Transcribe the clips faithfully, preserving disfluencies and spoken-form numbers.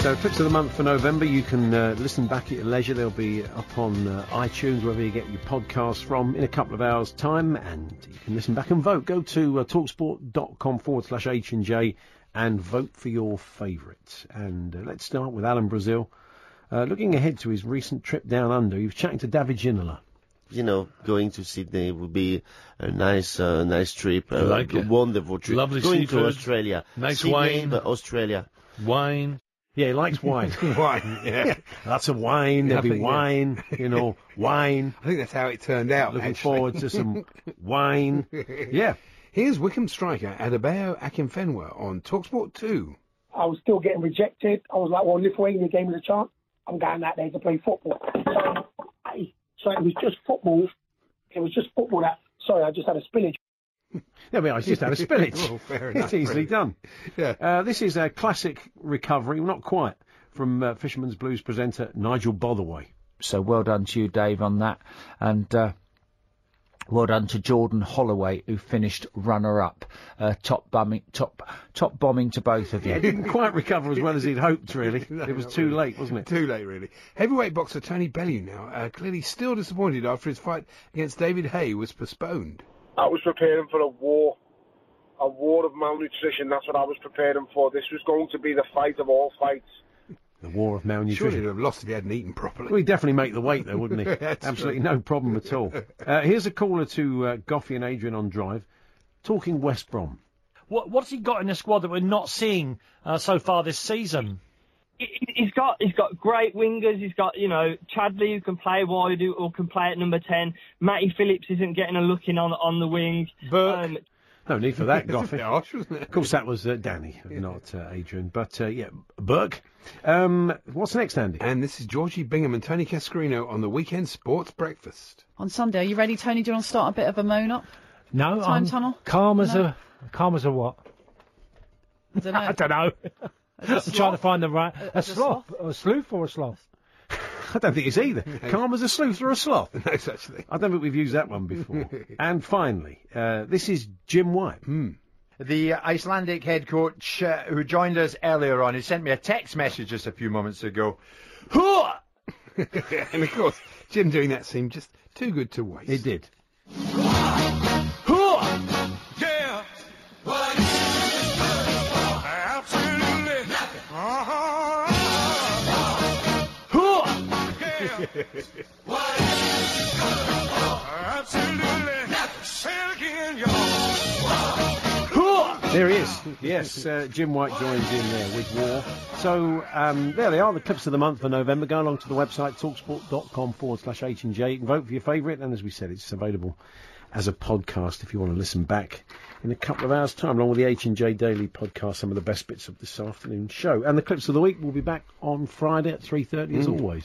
So, clips of the month for November, you can uh, listen back at your leisure. They'll be up on uh, iTunes, wherever you get your podcasts from, in a couple of hours' time, and you can listen back and vote. Go to uh, talksport dot com forward slash H and J and vote for your favourites. And uh, let's start with Alan Brazil. Uh, looking ahead to his recent trip down under, you've chatted to David Ginola. You know, going to Sydney would be a nice, uh, nice trip. Uh, like a it. Wonderful trip. Lovely going seafood. Going to Australia. Nice Sydney, wine. But Australia. Wine. Yeah, he likes wine. wine, yeah. yeah. Lots of wine, there'll be wine, yeah. you know, wine. I think that's how it turned out, Looking actually. forward to some wine. Yeah. Here's Wickham striker Adebayo Akinfenwa on TalkSport two. I was still getting rejected. I was like, well, Lithuania gave me the chance. I'm going out there to play football. So, I, so it was just football. It was just football that, sorry, I just had a spillage. I mean, I just had a spillage. Well, fair enough, it's easily really. done. Yeah. Uh, this is a classic recovery, not quite, from uh, Fisherman's Blues presenter Nigel Botherway. So well done to you, Dave, on that. And uh, well done to Jordan Holloway, who finished runner-up. Uh, top bombing, top, top bombing to both of you. Yeah, he didn't quite recover as well as he'd hoped, really. no, it was too really. late, wasn't it? Too late, really. Heavyweight boxer Tony Bellew now, uh, clearly still disappointed after his fight against David Haye was postponed. I was preparing for a war, a war of malnutrition. That's what I was preparing for. This was going to be the fight of all fights. The war of malnutrition. Sure, he'd have lost if he hadn't eaten properly. Well, he'd definitely make the weight, though, wouldn't he? Absolutely true. No problem at all. Uh, here's a caller to uh, Goffey and Adrian on Drive, talking West Brom. What, what's he got in the squad that we're not seeing uh, so far this season? He's got he's got great wingers. He's got, you know, Chadley, who can play wide or can play at number ten. Matty Phillips isn't getting a look in on, on the wing. Burke. Um, no need for that, Goffey. Harsh, wasn't it? Of course, that was uh, Danny, yeah. not uh, Adrian. But, uh, yeah, Burke. Um, what's next, Andy? And this is Georgie Bingham and Tony Cascarino on the Weekend Sports Breakfast. On Sunday, are you ready, Tony? Do you want to start a bit of a moan-up? No. Time I'm tunnel? Calm as, no. a, calm as a what? I don't know. I don't know. I'm trying to find the right... A, a sloth? A sleuth or a sloth? I don't think it's either. Calm as a sleuth or a sloth. No such thing. I don't think we've used that one before. And finally, uh, this is Jim White. Hmm. The Icelandic head coach uh, who joined us earlier on, he sent me a text message just a few moments ago. And of course, Jim doing that seemed just too good to waste. It did. There he is. Yes, uh, Jim White joins in there with War. So um, there they are, the clips of the month for November. Go along to the website, talksport dot com forward slash H and J. You can vote for your favourite. And as we said, it's available as a podcast if you want to listen back in a couple of hours' time, along with the H and J Daily podcast, some of the best bits of this afternoon's show. And the clips of the week will be back on Friday at three thirty, as mm. always.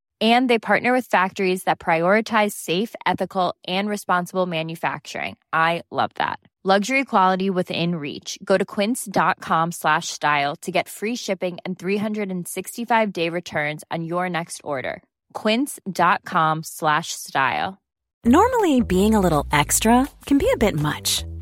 And they partner with factories that prioritize safe, ethical, and responsible manufacturing. I love that. Luxury quality within reach. Go to quince.com slash style to get free shipping and three sixty-five day returns on your next order. Quince.com slash style. Normally, being a little extra can be a bit much,